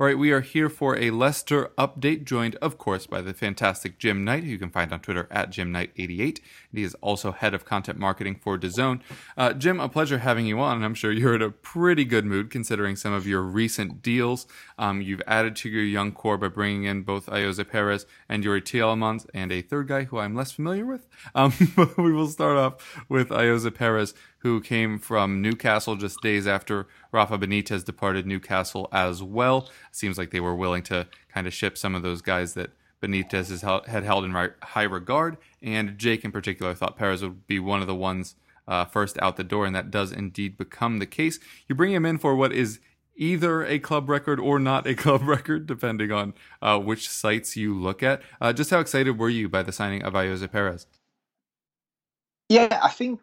All right, we are here for a Leicester update, joined, of course, by the fantastic Jim Knight, who you can find on Twitter at JimKnight88. He is also head of content marketing for DAZN. Jim, a pleasure having you on, and I'm sure you're in a pretty good mood considering some of your recent deals. You've added to your young core by bringing in both Ayoze Pérez and Yuri Tielemans, and a third guy who I'm less familiar with. But we will start off with Ayoze Pérez, who came from Newcastle just days after Rafa Benitez departed Newcastle as well. Seems like they were willing to kind of ship some of those guys that Benitez had held in high regard. And Jake, in particular, thought Perez would be one of the ones first out the door, and that does indeed become the case. You bring him in for what is either a club record or not a club record, depending on which sites you look at. Just how excited were you by the signing of Ayoze Pérez? Yeah, I think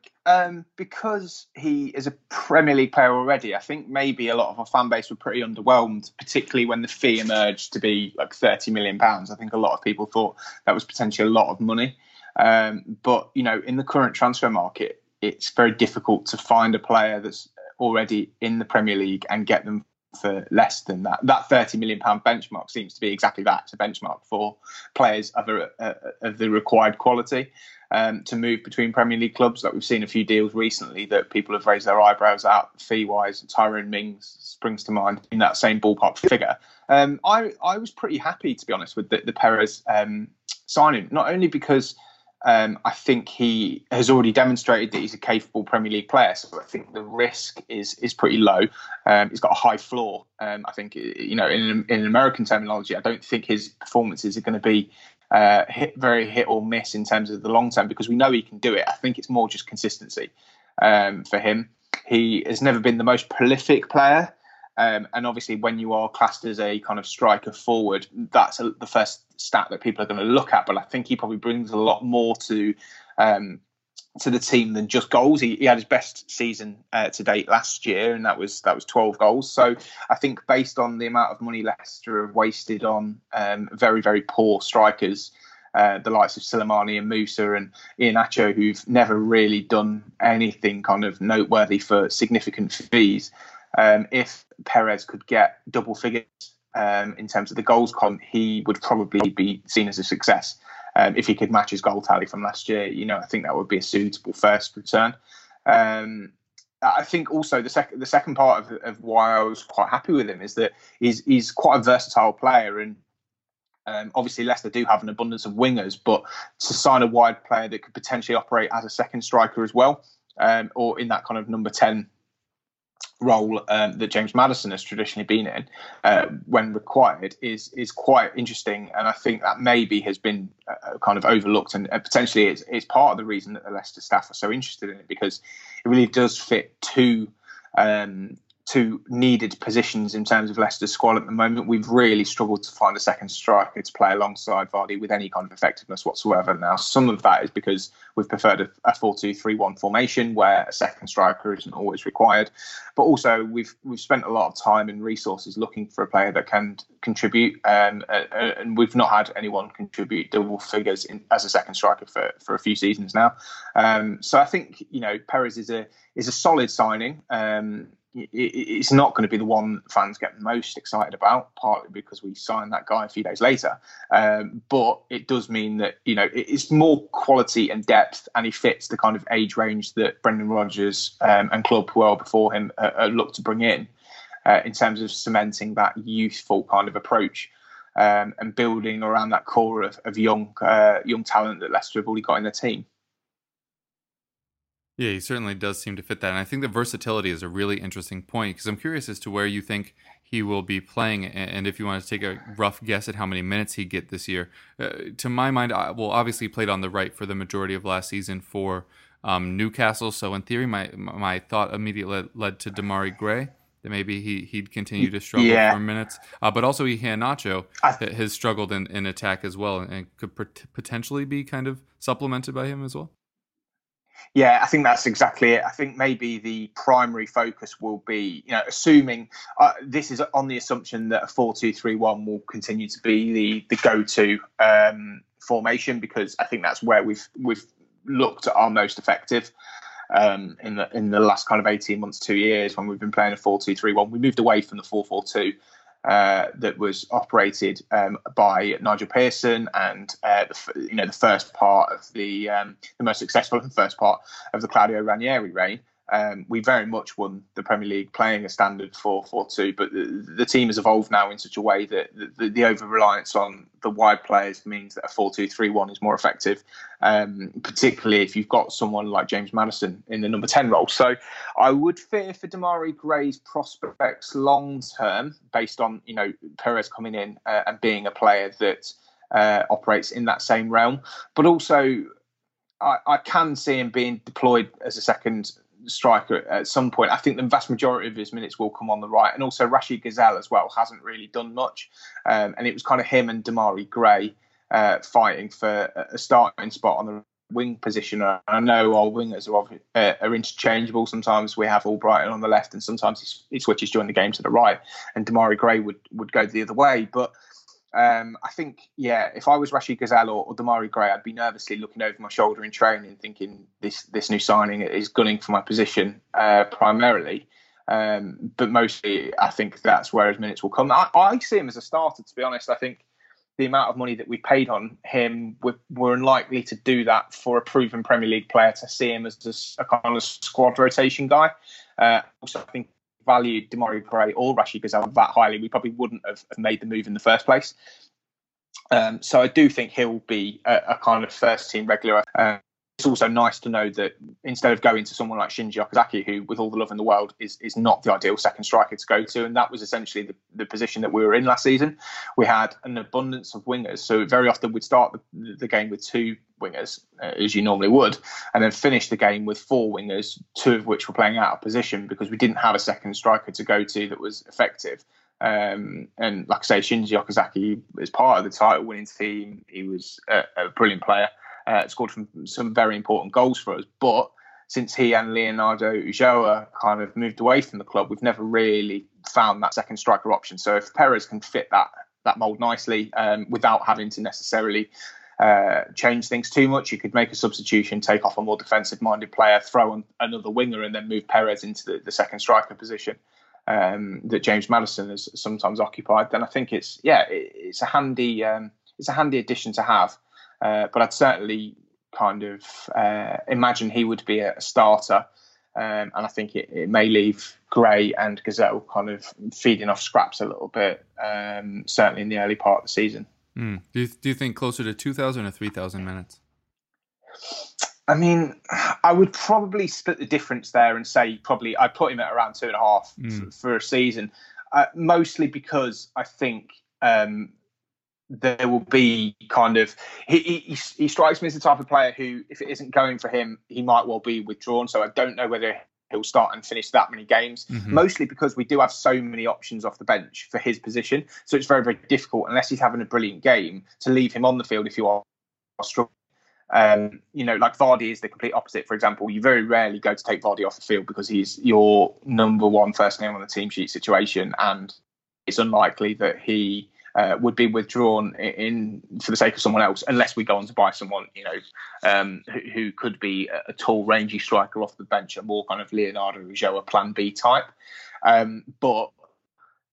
because he is a Premier League player already, I think maybe a lot of our fan base were pretty underwhelmed, particularly when the fee emerged to be like £30 million. I think a lot of people thought that was potentially a lot of money. But, you know, in the current transfer market, it's very difficult to find a player that's already in the Premier League and get them for less than that. That £30 million benchmark seems to be exactly that. It's a benchmark for players of the required quality. To move between Premier League clubs. Like we've seen a few deals recently that people have raised their eyebrows at fee-wise. Tyrone Mings springs to mind in that same ballpark figure. I was pretty happy, to be honest, with the Perez signing, not only because I think he has already demonstrated that he's a capable Premier League player, so I think the risk is pretty low. He's got a high floor. I think, you know, in American terminology, I don't think his performances are going to be hit or miss in terms of the long term, because we know he can do it. I think it's more just consistency for him. He has never been the most prolific player, and obviously when you are classed as a kind of striker forward, that's the first stat that people are going to look at. But I think he probably brings a lot more to the team than just goals. He had his best season to date last year, and that was 12 goals. So I think based on the amount of money Leicester have wasted on very, very poor strikers, the likes of Soleimani and Musa and Iheanacho, who've never really done anything kind of noteworthy for significant fees. If Perez could get double figures in terms of the goals column, he would probably be seen as a success. If he could match his goal tally from last year, you know, I think that would be a suitable first return. I think also the second part of why I was quite happy with him is that he's quite a versatile player, and obviously Leicester do have an abundance of wingers, but to sign a wide player that could potentially operate as a second striker as well, or in that kind of number 10 role that James Maddison has traditionally been in when required is quite interesting, and I think that maybe has been kind of overlooked, and potentially it's part of the reason that the Leicester staff are so interested in it, because it really does fit two needed positions in terms of Leicester's squad at the moment. We've really struggled to find a second striker to play alongside Vardy with any kind of effectiveness whatsoever. Now, some of that is because we've preferred a 4-2-3-1 formation where a second striker isn't always required. But also, we've spent a lot of time and resources looking for a player that can contribute, and we've not had anyone contribute double figures as a second striker for a few seasons now. So I think, you know, Perez is a solid signing. It's not going to be the one fans get most excited about, partly because we signed that guy a few days later. But it does mean that, you know, it's more quality and depth, and he fits the kind of age range that Brendan Rodgers and Claude Puel before him looked to bring in terms of cementing that youthful kind of approach. and building around that core of young talent that Leicester have already got in their team. Yeah, he certainly does seem to fit that. And I think the versatility is a really interesting point, because I'm curious as to where you think he will be playing, and if you want to take a rough guess at how many minutes he get this year. To my mind, well, obviously he played on the right for the majority of last season for Newcastle. So in theory, my thought immediately led to Demari Gray, that maybe he'd continue to struggle for minutes. But also Iheanacho has struggled in attack as well, and could potentially be kind of supplemented by him as well. Yeah, I think that's exactly it. I think maybe the primary focus will be, assuming this is on the assumption that a 4-2-3-1 will continue to be the go-to formation, because I think that's where we've looked at our most effective in the last kind of 18 months, 2 years, when we've been playing a 4-2-3-1. We moved away from the 4-4-2 that was operated by Nigel Pearson, and the first part of the most successful and first part of the Claudio Ranieri reign. We very much won the Premier League playing a standard 4-4-2, but the team has evolved now in such a way that the over-reliance on the wide players means that a 4-2-3-1 is more effective, particularly if you've got someone like James Maddison in the number 10 role. So I would fear for Demari Gray's prospects long-term, based on, Perez coming in and being a player that operates in that same realm. But also, I can see him being deployed as a second striker at some point. I think the vast majority of his minutes will come on the right, and also Rachid Ghezzal as well hasn't really done much, and it was kind of him and Demari Gray fighting for a starting spot on the wing position. I know our wingers are interchangeable. Sometimes we have Albrighton on the left, and sometimes he switches during the game to the right, and Demari Gray would go the other way. But I think, if I was Rachid Ghezzal or Demari Gray, I'd be nervously looking over my shoulder in training, thinking this new signing is gunning for my position primarily. But mostly, I think that's where his minutes will come. I see him as a starter, to be honest. I think the amount of money that we paid on him, we're unlikely to do that for a proven Premier League player, to see him as a kind of squad rotation guy. Also, I think valued Demari Gray or Rashid Ghezzal that highly, we probably wouldn't have made the move in the first place. So I do think he'll be a kind of first-team regular. It's also nice to know that instead of going to someone like Shinji Okazaki, who, with all the love in the world, is not the ideal second striker to go to, and that was essentially the position that we were in last season. We had an abundance of wingers, so very often we'd start the game with two wingers, as you normally would, and then finish the game with four wingers, two of which were playing out of position because we didn't have a second striker to go to that was effective. And like I say, Shinji Okazaki is part of the title-winning team. He was a brilliant player. Scored some very important goals for us, but since he and Leonardo Ulloa kind of moved away from the club, we've never really found that second striker option. So if Perez can fit that mould nicely, without having to necessarily change things too much, you could make a substitution, take off a more defensive-minded player, throw on another winger, and then move Perez into the second striker position that James Maddison has sometimes occupied. Then I think it's a handy addition to have. But I'd certainly kind of imagine he would be a starter. And I think it may leave Gray and Ghezzal kind of feeding off scraps a little bit, certainly in the early part of the season. Mm. Do you think closer to 2,000 or 3,000 minutes? I mean, I would probably split the difference there and say probably I'd put him at around 2.5 for a season, mostly because I think there will be kind of he strikes me as the type of player who, if it isn't going for him, he might well be withdrawn. So I don't know whether he'll start and finish that many games, mostly because we do have so many options off the bench for his position. So it's very, very difficult, unless he's having a brilliant game, to leave him on the field if you are struggling. Like Vardy is the complete opposite, for example. You very rarely go to take Vardy off the field because he's your number one first name on the team sheet situation, and it's unlikely that he would be withdrawn in for the sake of someone else, unless we go on to buy someone, who could be a tall, rangy striker off the bench, a more kind of Leonardo Ulloa Plan B type. But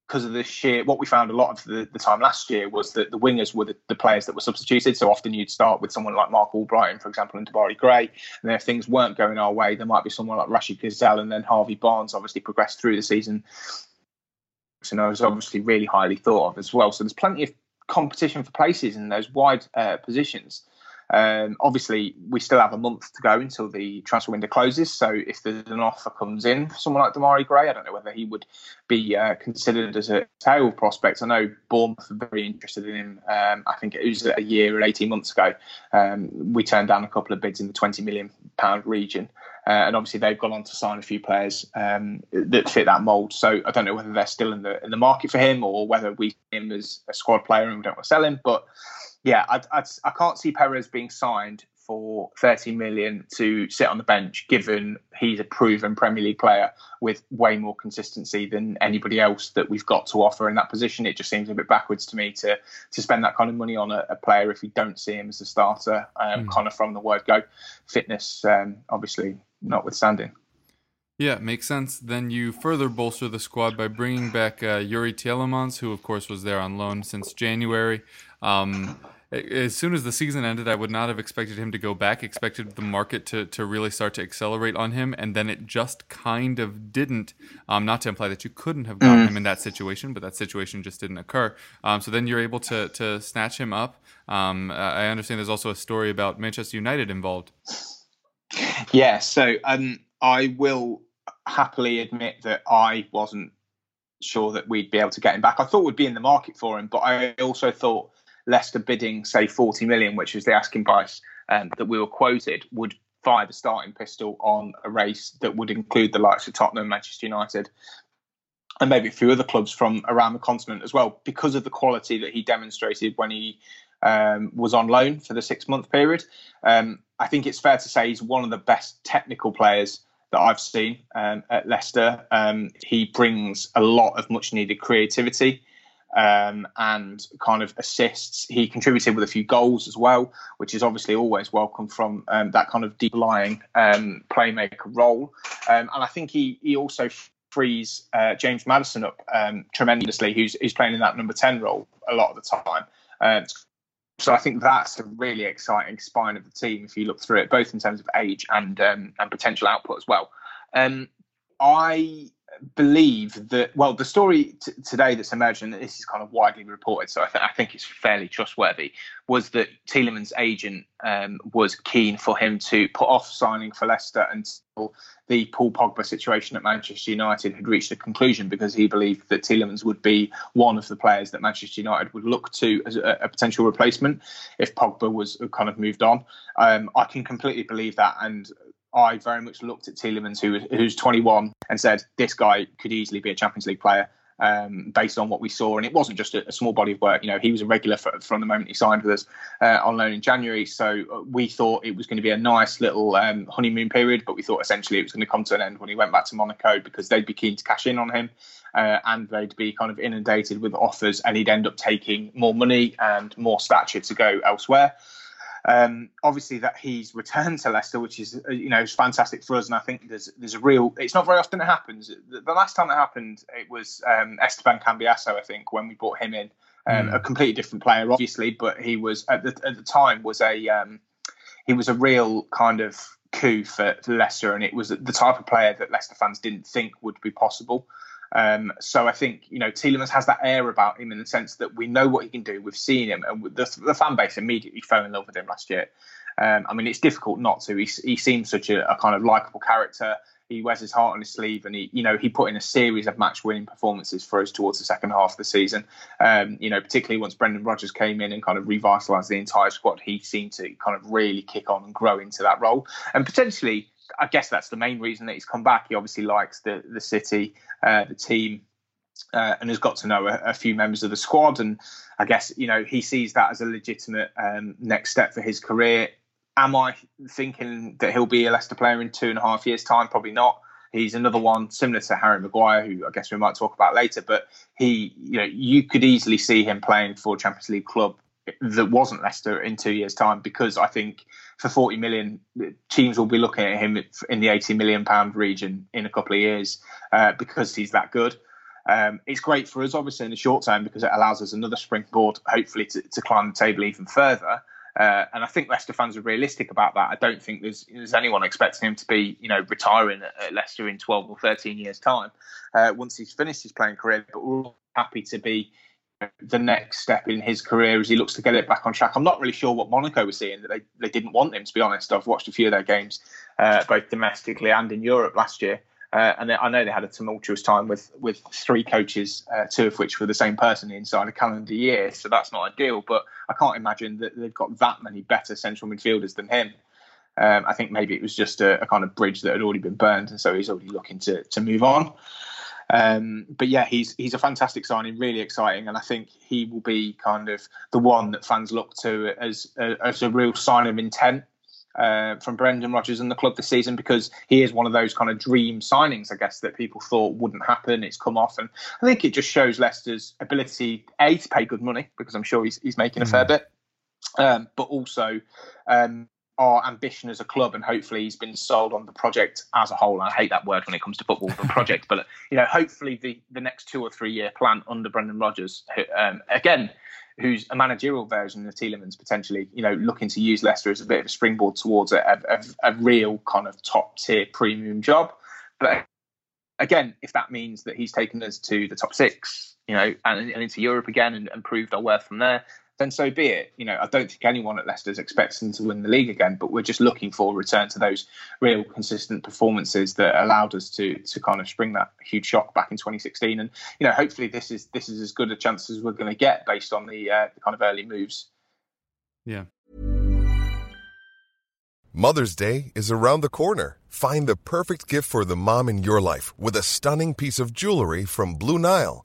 because of this year, what we found a lot of the time last year was that the wingers were the players that were substituted. So often you'd start with someone like Mark Albrighton, for example, and Demari Gray. And then if things weren't going our way, there might be someone like Rashid Ghezzal, and then Harvey Barnes obviously progressed through the season. And I was obviously really highly thought of as well. So there's plenty of competition for places in those wide positions. Obviously, we still have a month to go until the transfer window closes. So if there's an offer comes in for someone like Demari Gray, I don't know whether he would be considered as a sale prospect. I know Bournemouth are very interested in him. I think it was a year or 18 months ago. We turned down a couple of bids in the £20 million region. And obviously, they've gone on to sign a few players that fit that mould. So I don't know whether they're still in the market for him or whether we see him as a squad player and we don't want to sell him. But yeah, I can't see Perez being signed for 30 million to sit on the bench, given he's a proven Premier League player with way more consistency than anybody else that we've got to offer in that position. It just seems a bit backwards to me to spend that kind of money on a player if you don't see him as a starter, kind of from the word go. Fitness, obviously, notwithstanding. Yeah, makes sense. Then you further bolster the squad by bringing back Yuri Tielemans, who, of course, was there on loan since January. As soon as the season ended, I would not have expected him to go back, expected the market to really start to accelerate on him, and then it just kind of didn't. Not to imply that you couldn't have gotten him in that situation, but that situation just didn't occur. So then you're able to snatch him up. I understand there's also a story about Manchester United involved. Yeah, so I will happily admit that I wasn't sure that we'd be able to get him back. I thought we'd be in the market for him, but I also thought Leicester bidding, say, 40 million, which was the asking price that we were quoted, would fire the starting pistol on a race that would include the likes of Tottenham, Manchester United, and maybe a few other clubs from around the continent as well, because of the quality that he demonstrated when he was on loan for the 6-month period. I think it's fair to say he's one of the best technical players that I've seen at Leicester. He brings a lot of much-needed creativity and kind of assists. He contributed with a few goals as well, which is obviously always welcome from that kind of deep-lying playmaker role. And I think he also frees James Maddison up tremendously, who's playing in that number 10 role a lot of the time. So I think that's a really exciting spine of the team if you look through it, both in terms of age and potential output as well. I believe that, well, the story today that's emerged, and this is kind of widely reported, so I think it's fairly trustworthy, was that Tielemans' agent was keen for him to put off signing for Leicester until the Paul Pogba situation at Manchester United had reached a conclusion, because he believed that Tielemans would be one of the players that Manchester United would look to as a potential replacement if Pogba was kind of moved on. I can completely believe that, and I very much looked at Tielemans, who's 21, and said, this guy could easily be a Champions League player based on what we saw. And it wasn't just a small body of work. You know, he was a regular from the moment he signed with us on loan in January. So we thought it was going to be a nice little honeymoon period, but we thought essentially it was going to come to an end when he went back to Monaco, because they'd be keen to cash in on him and they'd be kind of inundated with offers, and he'd end up taking more money and more stature to go elsewhere. Obviously that he's returned to Leicester, which is, you know, it's fantastic for us. And I think there's a real, it's not very often it happens. The last time it happened, it was Esteban Cambiasso, I think, when we brought him in, a completely different player, obviously, but he was at the time was he was a real kind of coup for Leicester. And it was the type of player that Leicester fans didn't think would be possible. So I think, you know, Tielemans has that air about him in the sense that we know what he can do. We've seen him, and the fan base immediately fell in love with him last year. I mean, it's difficult not to. He seems such a kind of likeable character. He wears his heart on his sleeve, and he put in a series of match-winning performances for us towards the second half of the season. You know, particularly once Brendan Rodgers came in and kind of revitalised the entire squad, he seemed to kind of really kick on and grow into that role, and potentially, I guess that's the main reason that he's come back. He obviously likes the city, the team, and has got to know a few members of the squad. And I guess, you know, he sees that as a legitimate next step for his career. Am I thinking that he'll be a Leicester player in 2.5 years' time? Probably not. He's another one similar to Harry Maguire, who I guess we might talk about later. But he, you know, you could easily see him playing for a Champions League club that wasn't Leicester in 2 years' time, because I think for 40 million, teams will be looking at him in the £80 million region in a couple of years because he's that good. It's great for us, obviously, in the short term, because it allows us another springboard, hopefully, to climb the table even further. And I think Leicester fans are realistic about that. I don't think there's anyone expecting him to be, you know, retiring at Leicester in 12 or 13 years' time once he's finished his playing career. But we're all happy to be the next step in his career as he looks to get it back on track. I'm not really sure what Monaco was seeing, that they didn't want him, to be honest. I've watched a few of their games, both domestically and in Europe last year. And I know they had a tumultuous time with three coaches, two of which were the same person inside a calendar year. So that's not ideal, but I can't imagine that they've got that many better central midfielders than him. I think maybe it was just a kind of bridge that had already been burned. And so he's already looking to move on. But yeah, he's a fantastic signing, really exciting. And I think he will be kind of the one that fans look to as a real sign of intent from Brendan Rodgers and the club this season, because he is one of those kind of dream signings, I guess, that people thought wouldn't happen. It's come off, and I think it just shows Leicester's ability, A, to pay good money, because I'm sure he's making a fair bit, but also our ambition as a club, and hopefully he's been sold on the project as a whole. And I hate that word when it comes to football, the project, but you know, hopefully the next 2 or 3 year plan under Brendan Rodgers, again, who's a managerial version of Tielemans potentially, you know, looking to use Leicester as a bit of a springboard towards a real kind of top tier premium job. But again, if that means that he's taken us to the top six, you know, and into Europe again and proved our worth from there, then so be it. You know, I don't think anyone at Leicester is expecting to win the league again, but we're just looking for a return to those real consistent performances that allowed us to kind of spring that huge shock back in 2016. And, you know, hopefully this is as good a chance as we're going to get based on the kind of early moves. Yeah. Mother's Day is around the corner. Find the perfect gift for the mom in your life with a stunning piece of jewelry from Blue Nile.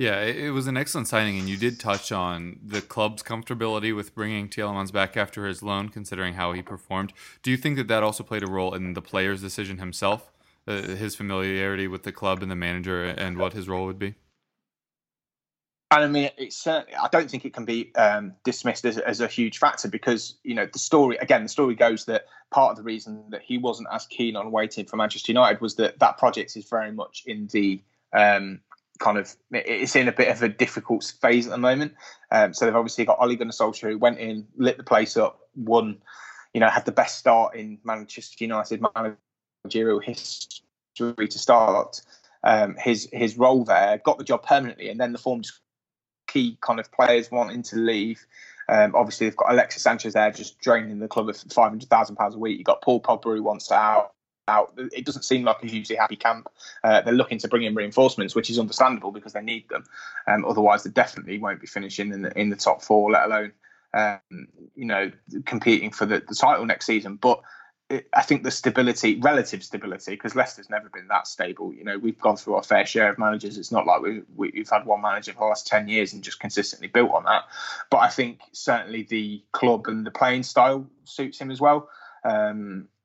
Yeah, it was an excellent signing, and you did touch on the club's comfortability with bringing Tielemans back after his loan, considering how he performed. Do you think that also played a role in the player's decision himself, his familiarity with the club and the manager and what his role would be? And I mean, I don't think it can be dismissed as a huge factor, because, you know, the story goes that part of the reason that he wasn't as keen on waiting for Manchester United was that project is very much in the... it's in a bit of a difficult phase at the moment. So they've obviously got Ole Gunnar Solskjaer, who went in, lit the place up, won, you know, had the best start in Manchester United managerial history to start his role there, got the job permanently, and then the form just key kind of players wanting to leave. Obviously, they've got Alexis Sanchez there just draining the club of £500,000 a week. You've got Paul Pogba, who wants out. It doesn't seem like a hugely happy camp. They're looking to bring in reinforcements, which is understandable because they need them. Otherwise, they definitely won't be finishing in the top four, let alone competing for the title next season. But I think the stability, relative stability, because Leicester's never been that stable. You know, we've gone through our fair share of managers. It's not like we've had one manager for the last 10 years and just consistently built on that. But I think certainly the club and the playing style suits him as well.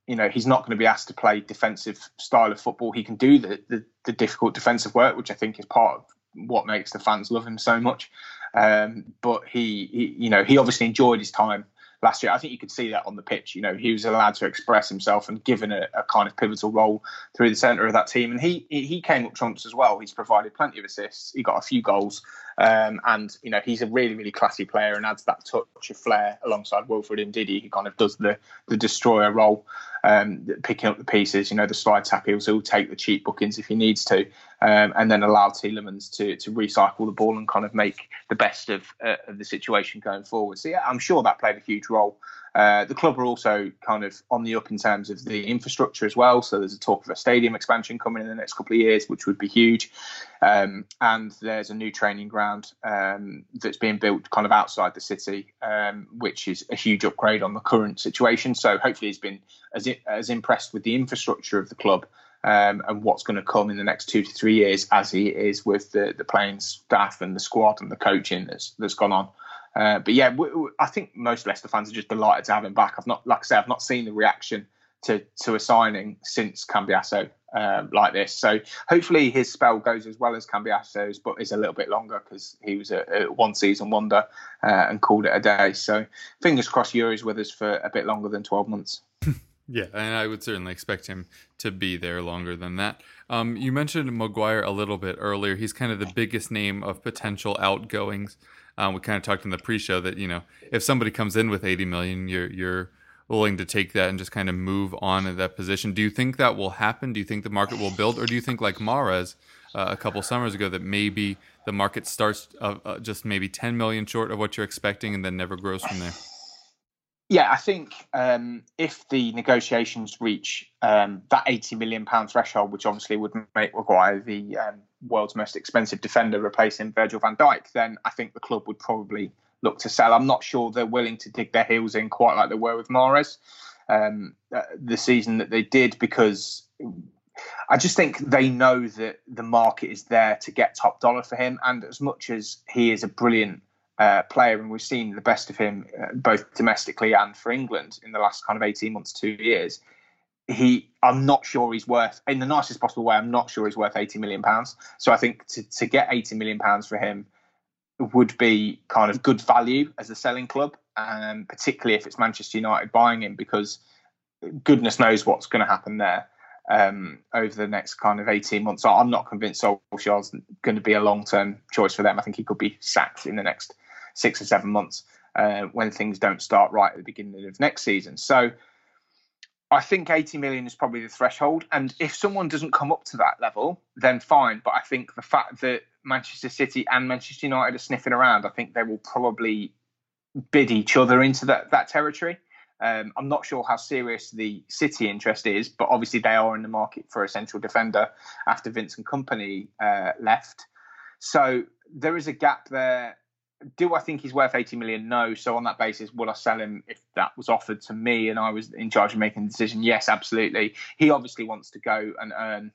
You know, he's not going to be asked to play defensive style of football. He can do the difficult defensive work, which I think is part of what makes the fans love him so much. But he obviously enjoyed his time last year. I think you could see that on the pitch. You know, he was allowed to express himself and given a kind of pivotal role through the centre of that team. And he came up trumps as well. He's provided plenty of assists. He got a few goals. And, you know, he's a really, really classy player and adds that touch of flair alongside Wilfred Ndidi, who kind of does the destroyer role, picking up the pieces, you know, the slide tackles. He'll take the cheap bookings if he needs to, and then allow Tielemans to recycle the ball and kind of make the best of the situation going forward. So, yeah, I'm sure that played a huge role. The club are also kind of on the up in terms of the infrastructure as well. So there's a talk of a stadium expansion coming in the next couple of years, which would be huge. And there's a new training ground that's being built kind of outside the city, which is a huge upgrade on the current situation. So hopefully he's been as impressed with the infrastructure of the club and what's going to come in the next 2 to 3 years as he is with the playing staff and the squad and the coaching that's gone on. But yeah, I think most Leicester fans are just delighted to have him back. I've not, like I said, I've not seen the reaction to a signing since Cambiasso like this. So hopefully his spell goes as well as Cambiasso's, but is a little bit longer because he was a one-season wonder and called it a day. So fingers crossed Yuri's with us for a bit longer than 12 months. Yeah, and I would certainly expect him to be there longer than that. You mentioned Maguire a little bit earlier. He's kind of the biggest name of potential outgoings. We kind of talked in the pre-show that, you know, if somebody comes in with 80 million, you're willing to take that and just kind of move on in that position. Do you think that will happen? Do you think the market will build? Or do you think, like Mahrez a couple summers ago, that maybe the market starts just maybe 10 million short of what you're expecting and then never grows from there? Yeah, I think if the negotiations reach that £80 million threshold, which obviously would make Maguire the world's most expensive defender replacing Virgil van Dijk, then I think the club would probably look to sell. I'm not sure they're willing to dig their heels in quite like they were with Mahrez the season that they did, because I just think they know that the market is there to get top dollar for him. And as much as he is a brilliant player, and we've seen the best of him both domestically and for England in the last kind of 18 months, 2 years, I'm not sure he's worth, in the nicest possible way, I'm not sure he's worth £80 million. So I think to get £80 million for him would be kind of good value as a selling club, and particularly if it's Manchester United buying him, because goodness knows what's going to happen there over the next kind of 18 months. So I'm not convinced Solskjaer's going to be a long-term choice for them. I think he could be sacked in the next 6 or 7 months when things don't start right at the beginning of next season. So I think 80 million is probably the threshold. And if someone doesn't come up to that level, then fine. But I think the fact that Manchester City and Manchester United are sniffing around, I think they will probably bid each other into that territory. I'm not sure how serious the City interest is, but obviously they are in the market for a central defender after Vincent Kompany left. So there is a gap there. Do I think he's worth 80 million? No. So on that basis, would I sell him if that was offered to me and I was in charge of making the decision? Yes, absolutely. He obviously wants to go and earn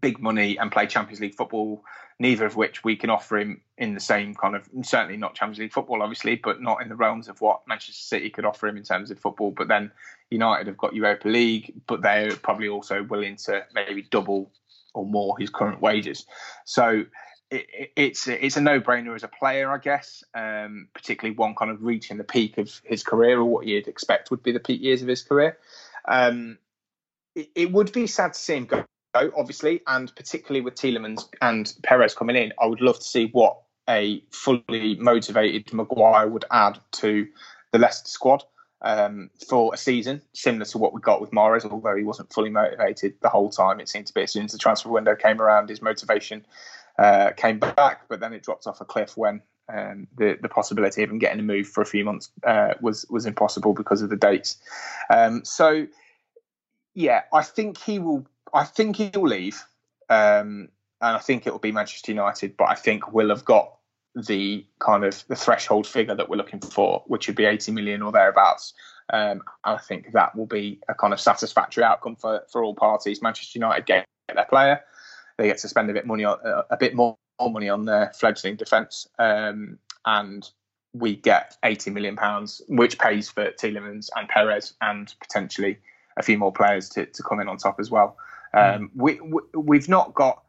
big money and play Champions League football, neither of which we can offer him in the same kind of, certainly not Champions League football, obviously, but not in the realms of what Manchester City could offer him in terms of football. But then United have got Europa League, but they're probably also willing to maybe double or more his current wages. So it's a no-brainer as a player, I guess, particularly one kind of reaching the peak of his career, or what you'd expect would be the peak years of his career. It would be sad to see him go, obviously, and particularly with Tielemans and Perez coming in, I would love to see what a fully motivated Maguire would add to the Leicester squad for a season, similar to what we got with Mahrez, although he wasn't fully motivated the whole time. It seemed to be as soon as the transfer window came around, his motivation came back, but then it dropped off a cliff when the possibility of him getting a move for a few months was impossible because of the dates. So yeah, I think he will leave, and I think it will be Manchester United, but I think we'll have got the kind of the threshold figure that we're looking for, which would be 80 million or thereabouts. And I think that will be a kind of satisfactory outcome for all parties. Manchester United get their player. They get to spend a bit more money on their fledgling defence, and we get £80 million, which pays for Tielemans and Perez and potentially a few more players to come in on top as well. We've not got,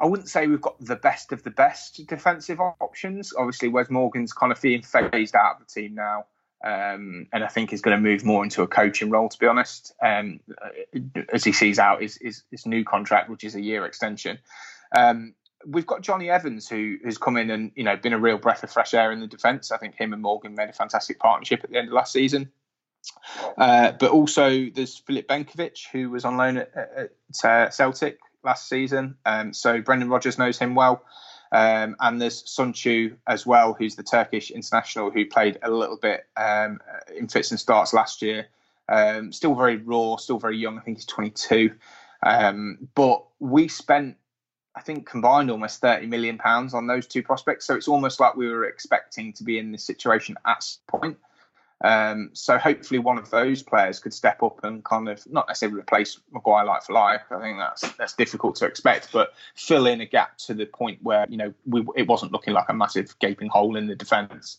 I wouldn't say we've got the best of the best defensive options. Obviously, Wes Morgan's kind of being phased out of the team now. And I think he's going to move more into a coaching role, to be honest, as he sees out his new contract, which is a year extension. We've got Johnny Evans, who's come in and, you know, been a real breath of fresh air in the defence. I think him and Morgan made a fantastic partnership at the end of last season. But also there's Filip Benkovic, who was on loan at Celtic last season. So Brendan Rodgers knows him well. And there's Söyüncü as well, who's the Turkish international who played a little bit in fits and starts last year. Still very raw, still very young. I think he's 22. But we spent, I think, combined almost £30 million on those two prospects. So it's almost like we were expecting to be in this situation at some point. So hopefully one of those players could step up and kind of, not necessarily replace Maguire like for like, I think that's difficult to expect, but fill in a gap to the point where, you know, it wasn't looking like a massive gaping hole in the defence.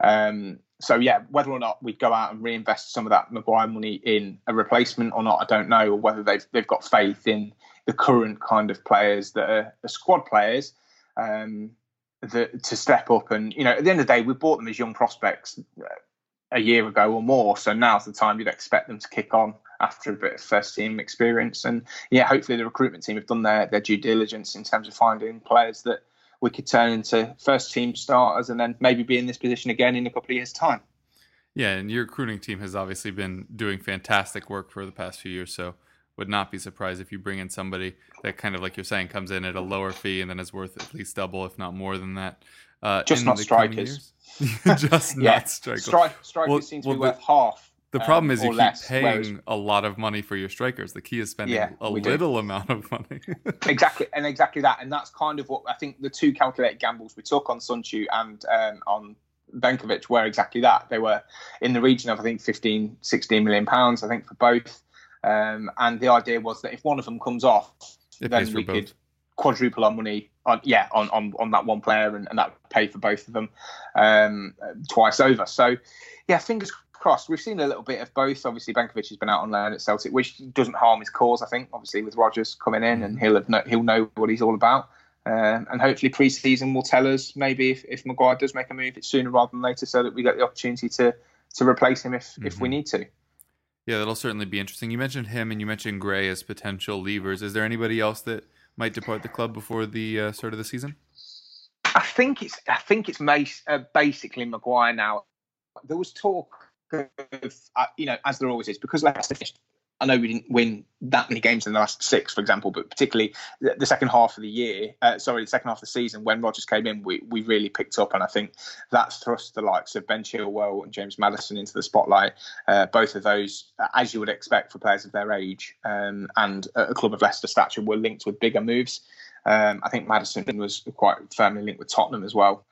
So yeah, whether or not we go out and reinvest some of that Maguire money in a replacement or not, I don't know, or whether they've got faith in the current kind of players that are squad players, to step up. And, you know, at the end of the day, we bought them as young prospects a year ago or more, so now's the time you'd expect them to kick on after a bit of first team experience. And yeah, hopefully the recruitment team have done their due diligence in terms of finding players that we could turn into first team starters and then maybe be in this position again in a couple of years' time. Yeah, and your recruiting team has obviously been doing fantastic work for the past few years, so would not be surprised if you bring in somebody that, kind of like you're saying, comes in at a lower fee and then is worth at least double, if not more than that. Just not strikers. Just not strikers. Strikers seem to be worth half. The problem is you keep paying a lot of money for your strikers. The key is spending a little amount of money. Exactly that. And that's kind of what I think the two calculated gambles we took on Söyüncü and on Benkovic were exactly that. They were in the region of, I think, 15, 16 million pounds, I think, for both. And the idea was that if one of them comes off, then we could quadruple our money on that one player, and that would pay for both of them twice over. So, yeah, fingers crossed. We've seen a little bit of both. Obviously, Benkovic has been out on loan at Celtic, which doesn't harm his cause, I think, obviously, with Rodgers coming in, and he'll know what he's all about. And hopefully pre-season will tell us maybe if Maguire does make a move, it's sooner rather than later, so that we get the opportunity to replace him if we need to. Yeah, that'll certainly be interesting. You mentioned him and you mentioned Gray as potential leavers. Is there anybody else that might depart the club before the start of the season? I think it's basically Maguire now. There was talk of, you know, as there always is, because Leicester finished, I know we didn't win that many games in the last six, for example, but particularly the second half of the year, the second half of the season, when Rodgers came in, we really picked up. And I think that's thrust the likes of Ben Chilwell and James Maddison into the spotlight. Both of those, as you would expect for players of their age, and a club of Leicester stature, were linked with bigger moves. I think Maddison was quite firmly linked with Tottenham as well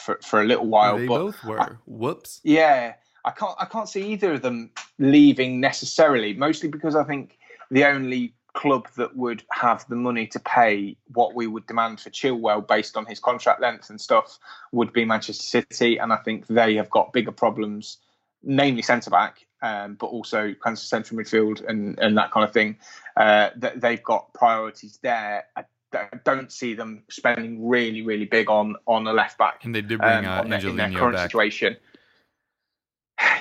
for a little while. They both were. Whoops. Yeah. I can't see either of them leaving necessarily, mostly because I think the only club that would have the money to pay what we would demand for Chilwell based on his contract length and stuff would be Manchester City. And I think they have got bigger problems, namely centre-back, but also kind of central midfield and that kind of thing. That they've got priorities there. I don't see them spending really, really big on a left-back. And they did bring Angelino in their current back. Situation.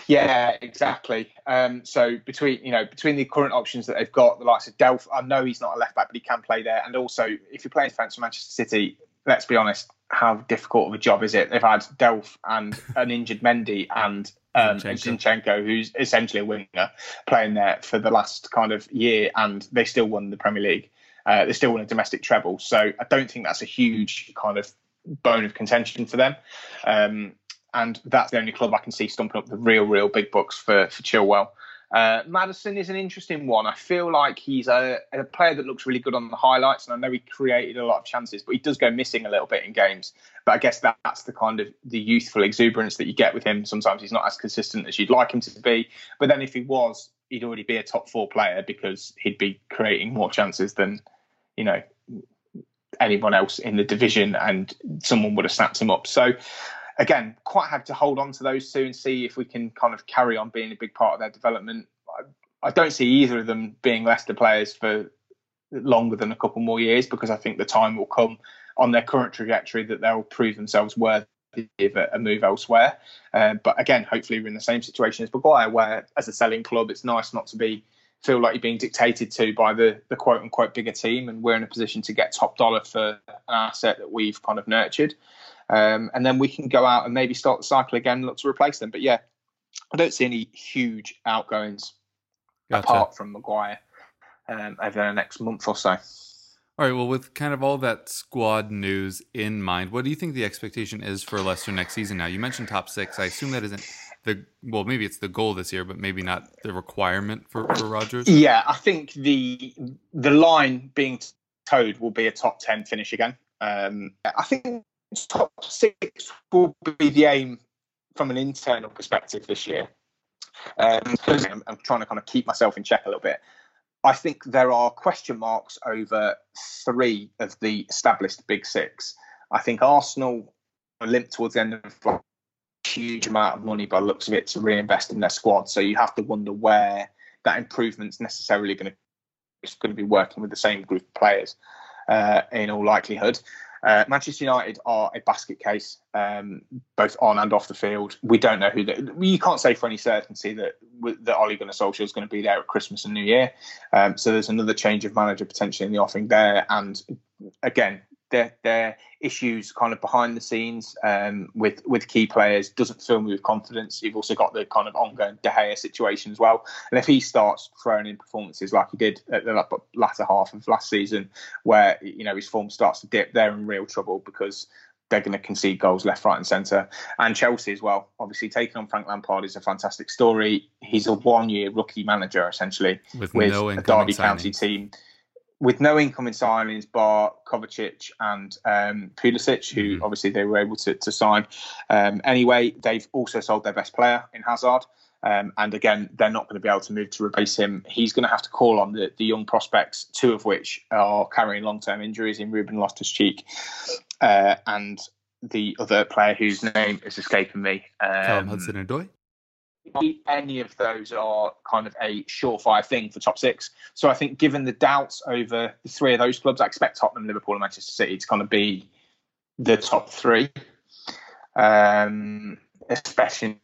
Yeah, exactly. So between the current options that they've got, the likes of Delph, I know he's not a left back, but he can play there. And also, if you're playing defence for Manchester City, let's be honest, how difficult of a job is it? They've had Delph and an injured Mendy and Zinchenko, who's essentially a winger, playing there for the last kind of year, and they still won the Premier League. They still won a domestic treble. So I don't think that's a huge kind of bone of contention for them. And that's the only club I can see stumping up the real big bucks for Chilwell. Maddison is an interesting one. I feel like he's a player that looks really good on the highlights, and I know he created a lot of chances, but he does go missing a little bit in games. But I guess that's the kind of the youthful exuberance that you get with him. Sometimes he's not as consistent as you'd like him to be. But then if he was, he'd already be a top four player because he'd be creating more chances than, you know, anyone else in the division, and someone would have snapped him up. So, again, quite happy to hold on to those two and see if we can kind of carry on being a big part of their development. I don't see either of them being Leicester players for longer than a couple more years, because I think the time will come on their current trajectory that they'll prove themselves worthy of a move elsewhere. But again, hopefully we're in the same situation as Maguire, where as a selling club, it's nice not to feel like you're being dictated to by the quote-unquote bigger team, and we're in a position to get top dollar for an asset that we've kind of nurtured. And then we can go out and maybe start the cycle again and look to replace them. But yeah, I don't see any huge outgoings apart from Maguire over the next month or so. All right, well, with kind of all that squad news in mind, what do you think the expectation is for Leicester next season now? You mentioned top six. I assume that isn't the – well, maybe it's the goal this year, but maybe not the requirement for Rodgers. Yeah, I think the line being towed will be a top 10 finish again. I think top six will be the aim from an internal perspective this year. I'm trying to kind of keep myself in check a little bit. I think there are question marks over three of the established big six. I think Arsenal are limped towards the end of a huge amount of money by the looks of it to reinvest in their squad. So you have to wonder where that improvement's necessarily going to be working with the same group of players in all likelihood. Manchester United are a basket case, both on and off the field. We don't know who you can't say for any certainty that Ole Gunnar Solskjaer is going to be there at Christmas and New Year. So there's another change of manager potentially in the offing there. And again, their issues kind of behind the scenes with key players doesn't fill me with confidence. You've also got the kind of ongoing De Gea situation as well. And if he starts throwing in performances like he did at the latter half of last season, where his form starts to dip, they're in real trouble because they're going to concede goals left, right and centre. And Chelsea as well. Obviously, taking on Frank Lampard is a fantastic story. He's a one-year rookie manager, essentially, with no a Derby County team. With no incoming signings, bar Kovacic and Pulisic, who obviously they were able to sign. Anyway, they've also sold their best player in Hazard. And again, they're not going to be able to move to replace him. He's going to have to call on the young prospects, two of which are carrying long-term injuries in Ruben Loftus-Cheek and the other player whose name is escaping me. Callum Hudson-Odoi? Any of those are kind of a surefire thing for top six. So I think given the doubts over the three of those clubs, I expect Tottenham, Liverpool and Manchester City to kind of be the top three, especially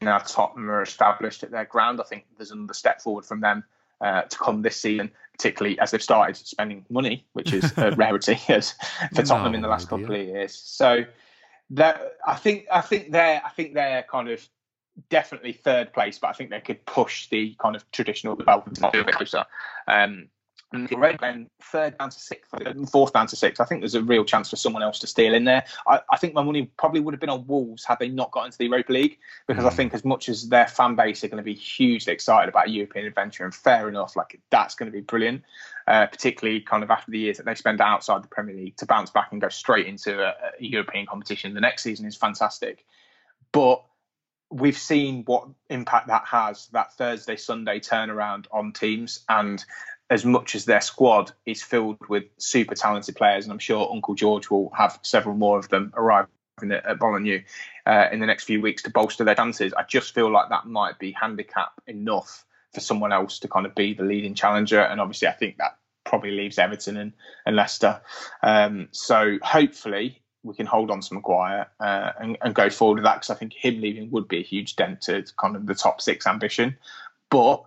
now Tottenham are established at their ground. I think there's another step forward from them to come this season, particularly as they've started spending money, which is a rarity for Tottenham in the last couple of years. So I think they're kind of definitely third place, but I think they could push the kind of traditional development a bit closer. And already went third down to sixth, fourth down to sixth. I think there's a real chance for someone else to steal in there. I think my money probably would have been on Wolves had they not got into the Europa League, because I think as much as their fan base are going to be hugely excited about a European adventure, and fair enough, like that's going to be brilliant, particularly kind of after the years that they spend outside the Premier League, to bounce back and go straight into a European competition the next season is fantastic. But we've seen what impact that has, that Thursday, Sunday turnaround on teams. And as much as their squad is filled with super talented players, and I'm sure Uncle George will have several more of them arriving at Bologna in the next few weeks to bolster their chances, I just feel like that might be handicap enough for someone else to kind of be the leading challenger. And obviously, I think that probably leaves Everton and Leicester. So hopefully we can hold on to Maguire and go forward with that, because I think him leaving would be a huge dent to kind of the top six ambition. But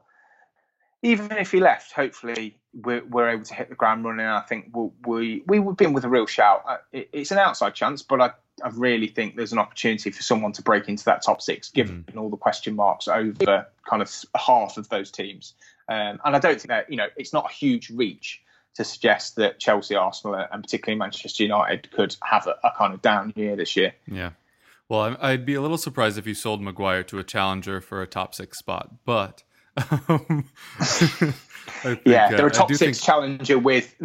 even if he left, hopefully we're able to hit the ground running. I think we would be in with a real shout. It's an outside chance, but I really think there's an opportunity for someone to break into that top six, given all the question marks over kind of half of those teams. And I don't think that, it's not a huge reach to suggest that Chelsea, Arsenal, and particularly Manchester United could have a kind of down year this year. Yeah. Well, I'd be a little surprised if you sold Maguire to a challenger for a top six spot, but they're a challenger with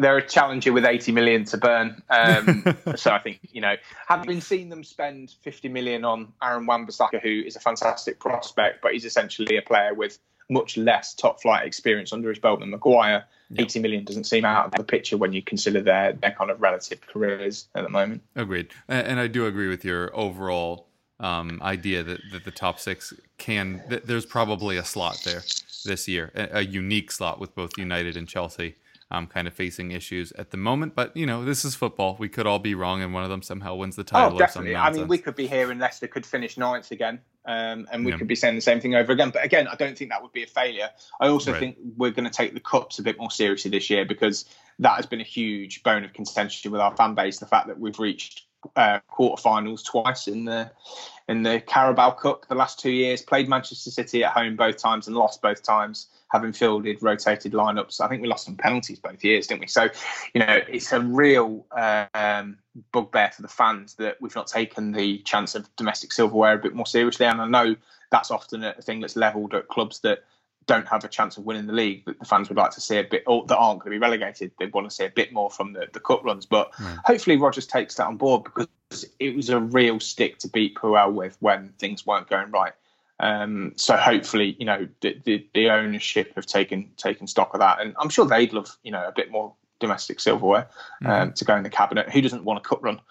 80 million to burn. So I think, having seen them spend 50 million on Aaron Wan-Bissaka, who is a fantastic prospect, but he's essentially a player with much less top flight experience under his belt than Maguire. 80 million doesn't seem out of the picture when you consider their kind of relative careers at the moment. Agreed. And I do agree with your overall idea that the top six there's probably a slot there this year, a unique slot with both United and Chelsea kind of facing issues at the moment. But, this is football. We could all be wrong and one of them somehow wins the title. Oh, definitely. I mean, we could be here and Leicester could finish ninth again. And we could be saying the same thing over again. But again, I don't think that would be a failure. I also think we're going to take the cups a bit more seriously this year, because that has been a huge bone of contention with our fan base, the fact that we've reached quarterfinals twice in the Carabao Cup the last 2 years, played Manchester City at home both times and lost both times, having fielded rotated lineups. I think we lost on penalties both years, didn't we? So, you know, it's a real bugbear for the fans that we've not taken the chance of domestic silverware a bit more seriously. And I know that's often a thing that's levelled at clubs that don't have a chance of winning the league, that the fans would like to see a bit, or that aren't going to be relegated. They want to see a bit more from the cup runs. But hopefully Rodgers takes that on board, because it was a real stick to beat Puel with when things weren't going right. So hopefully, you know, the ownership have taken stock of that. And I'm sure they'd love, you know, a bit more domestic silverware to go in the cabinet. Who doesn't want a cup run?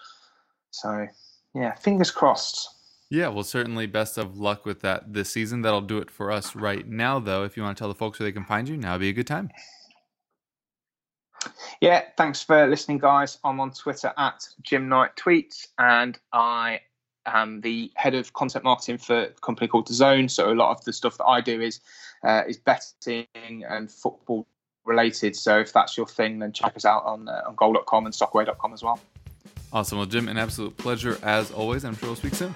So, yeah, fingers crossed. Yeah, well, certainly best of luck with that this season. That'll do it for us right now, though. If you want to tell the folks where they can find you, now would be a good time. Yeah, thanks for listening, guys. I'm on Twitter at Jim Knight Tweets, and I am the head of content marketing for a company called DAZN. So a lot of the stuff that I do is betting and football related. So if that's your thing, then check us out on goal.com and stockway.com as well. Awesome. Well, Jim, an absolute pleasure as always. I'm sure we'll speak soon.